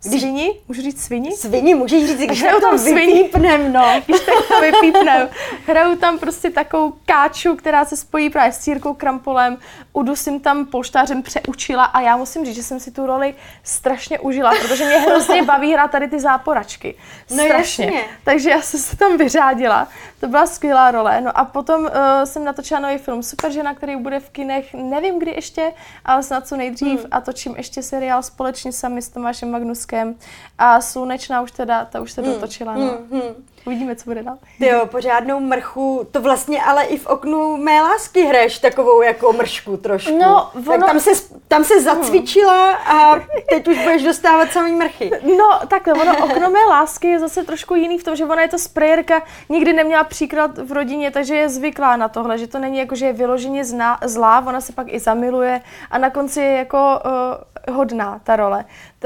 svini? Můžu říct svini? Svini, můžeš říct, když tak to vypípnem, Když tak to vypípnem. Hraju tam prostě takovou káču, která se spojí právě s Církou Krampolem, udusím tam polštářem, přeučila a já musím říct, že jsem si tu roli strašně užila, protože mě hrozně baví hrát tady ty záporačky. Strašně. Jasně. Takže já jsem se tam vyřádila. To byla skvělá role. No a potom jsem natočila nový film Superžena, který bude v kinech, nevím kdy ještě, ale snad co nejdřív a točím ještě seriál společně sami s Tomášem Magnuskem. A Slunečná už teda, ta už se dotočila, Uvidíme, co bude dál. Jo, pořádnou mrchu, to vlastně ale i v Oknu mé lásky hraješ takovou jako mršku trošku. No, tak tam se zacvičila a teď už budeš dostávat samý mrchy. No, tak Okno mé lásky je zase trošku jiný v tom, že ona je to sprayerka, nikdy neměla příklad v rodině, takže je zvyklá na tohle, že to není jako, že je vyloženě zlá, ona se pak i zamiluje a na konci je jako hodná ta role.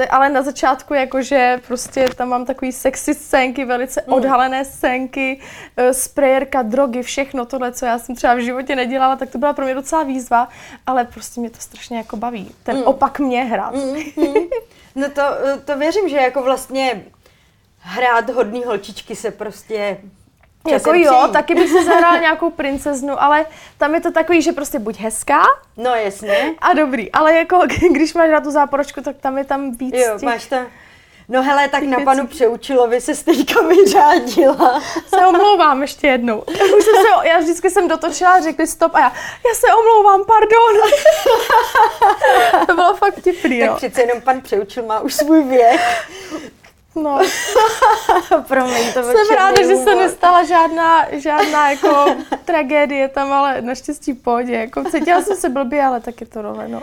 Ale na začátku jakože prostě tam mám takový sexy scénky, velice odhalené scénky, sprayerka, drogy, všechno tohle, co já jsem třeba v životě nedělala, tak to byla pro mě docela výzva, ale prostě mě to strašně jako baví, ten opak mě hrát. No to věřím, že jako vlastně hrát hodný holčičky se prostě... Jako jo, taky bych se zahrála nějakou princeznu, ale tam je to takový, že prostě buď hezká. No jasně. A dobrý, ale jako když máš na tu záporačku, tak tam je tam víc jo, těch... máš tam... No hele, tak na panu Přeučilovi se teďka vyřádila. Se omlouvám ještě jednou. Já vždycky jsem dotočila, řekli stop a já se omlouvám, pardon. To bylo fakt vtipný, tak přece jenom pan Přeučil má už svůj věk. No. Promiň, to jsem ráda, že se nestala žádná jako tragédie tam, ale naštěstí pohodě. Jako, cítila jsem se blbě, ale taky to role, no.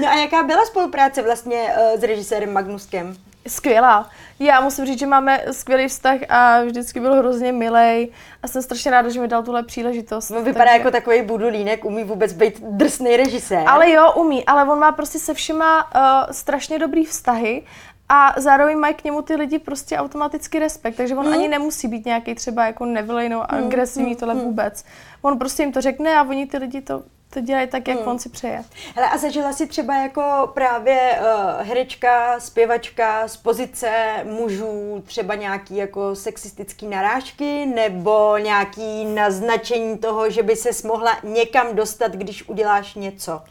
No a jaká byla spolupráce vlastně s režisérem Magnuskem? Skvělá. Já musím říct, že máme skvělý vztah a vždycky byl hrozně milej a jsem strašně ráda, že mi dal tuhle příležitost. No, vypadá takže... jako takový budulínek, umí vůbec být drsnej režisér. Ale jo, umí, ale on má prostě se všema strašně dobrý vztahy. A zároveň mají k němu ty lidi prostě automaticky respekt, takže on ani nemusí být nějaký třeba jako nevylejnou a agresivní tohle vůbec. On prostě jim to řekne a oni ty lidi to dělají tak, jak on si přeje. Hele, a zažila si třeba jako právě herečka, zpěvačka z pozice mužů třeba nějaký jako sexistický narážky nebo nějaký naznačení toho, že by ses mohla někam dostat, když uděláš něco?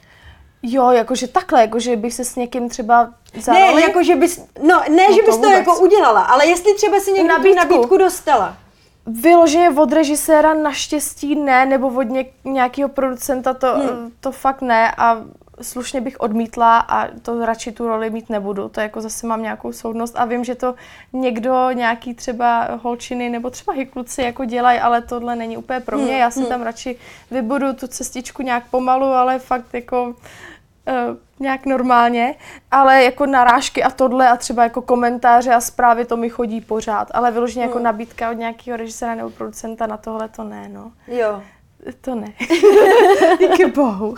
Jo, jakože takhle, jakože bych se s někým třeba záleli. Ne, jakože bys, no ne, no že bys to jako udělala, ale jestli třeba si někdo nabídku dostala. Vyloženě od režiséra naštěstí ne, nebo od nějakého producenta to fakt ne a slušně bych odmítla a to radši tu roli mít nebudu. To jako zase mám nějakou soudnost a vím, že to někdo, nějaký třeba holčiny nebo třeba i kluci jako dělají, ale tohle není úplně pro mě. Já si tam radši vybudu tu cestičku nějak pomalu, ale fakt jako... nějak normálně, ale jako narážky a tohle a třeba jako komentáře a zprávy to mi chodí pořád, ale vyloženě jako nabídka od nějakého režiséra nebo producenta na tohle to ne, no. Jo. To ne. Díky bohu.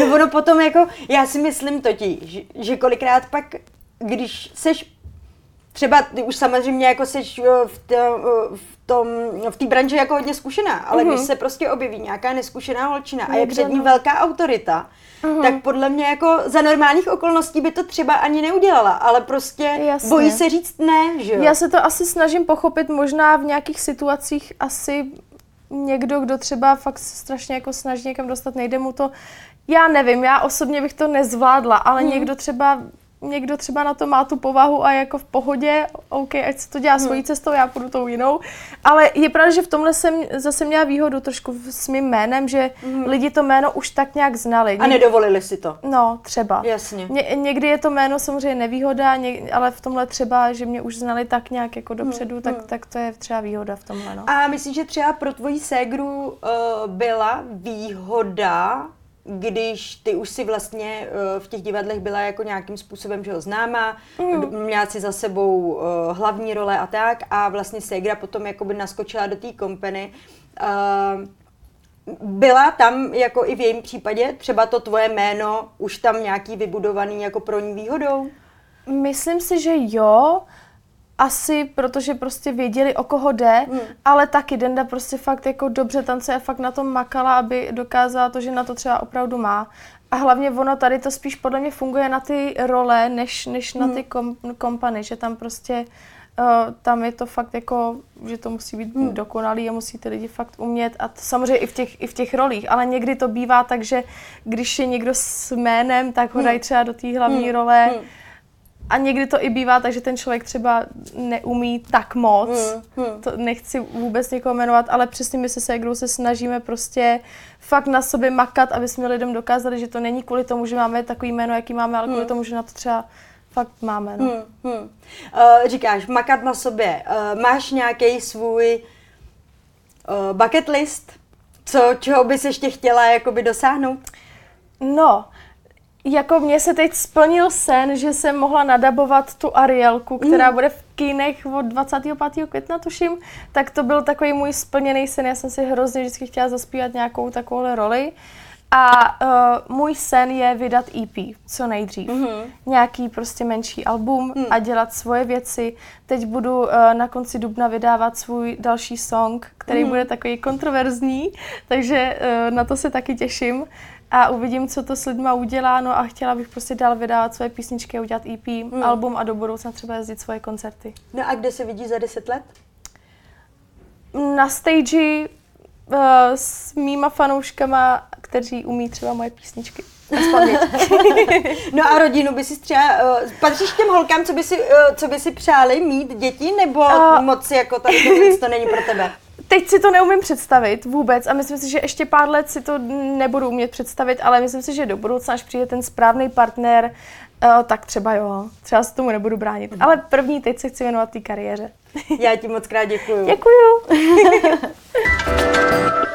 No ono potom jako, já si myslím totiž, že kolikrát pak, když seš, třeba ty už samozřejmě jako seš v té branži jako hodně zkušená, ale když se prostě objeví nějaká neskušená holčina a je před ní velká autorita, tak podle mě jako za normálních okolností by to třeba ani neudělala, ale prostě jasně. Bojí se říct ne, že jo? Já se to asi snažím pochopit, možná v nějakých situacích asi někdo, kdo třeba fakt strašně jako snaží někam dostat, nejde mu to, já nevím, já osobně bych to nezvládla, ale někdo třeba na to má tu povahu a jako v pohodě, OK, ať se to dělá svojí cestou, já půjdu tou jinou. Ale je pravda, že v tomhle jsem zase měla výhodu trošku s mým jménem, že lidi to jméno už tak nějak znali. A nedovolili si to. No, třeba. Jasně. Někdy je to jméno samozřejmě nevýhoda, ale v tomhle třeba, že mě už znali tak nějak jako dopředu, tak to je třeba výhoda v tomhle. No. A myslím, že třeba pro tvoji ségru byla výhoda, když ty už si vlastně v těch divadlech byla jako nějakým způsobem, že ho známá, měla si za sebou hlavní role a tak a vlastně ségra potom jakoby naskočila do té kompany. Byla tam jako i v jejím případě třeba to tvoje jméno už tam nějaký vybudovaný jako pro ní výhodou? Myslím si, že jo. Asi, protože prostě věděli, o koho jde, ale taky Denda prostě fakt jako dobře tancuje a fakt na tom makala, aby dokázala to, že na to třeba opravdu má. A hlavně ono tady to spíš podle mě funguje na ty role, než na ty kompany, že tam prostě, tam je to fakt jako, že to musí být dokonalý a musí ty lidi fakt umět a to samozřejmě i v těch rolích, ale někdy to bývá tak, že když je někdo s jménem, tak ho dají třeba do té hlavní role. A někdy to i bývá, takže ten člověk třeba neumí tak moc, to nechci vůbec někoho jmenovat, ale přesně my se ségrou se snažíme prostě fakt na sobě makat, aby jsme lidem dokázali, že to není kvůli tomu, že máme takový jméno, jaký máme, ale kvůli tomu, že na to třeba fakt máme. No. Říkáš, makat na sobě, máš nějaký svůj bucket list, čeho bys ještě chtěla jakoby dosáhnout? No. Jako mně se teď splnil sen, že jsem mohla nadabovat tu Arielku, která bude v kinech od 25. května, tuším. Tak to byl takový můj splněný sen, já jsem si hrozně vždycky chtěla zaspívat nějakou takovou roli. A můj sen je vydat EP, co nejdřív. Nějaký prostě menší album a dělat svoje věci. Teď budu na konci dubna vydávat svůj další song, který bude takový kontroverzní, takže na to se taky těším. a uvidím, co to s lidma udělá, no a chtěla bych prostě dál vydávat svoje písničky, udělat EP, album a do budoucna třeba jezdit svoje koncerty. No a kde se vidí za 10 let? Na stage s mýma fanouškama, kteří umí třeba moje písničky. No a rodinu by si třeba, patříš těm holkám, co by si přáli mít děti, nebo moc jako tady to není pro tebe? Teď si to neumím představit vůbec a myslím si, že ještě pár let si to nebudu umět představit, ale myslím si, že do budoucna, až přijde ten správný partner, tak třeba jo, třeba se tomu nebudu bránit. Ale první teď se chci věnovat té kariéře. Já ti moc krát děkuju. Děkuju.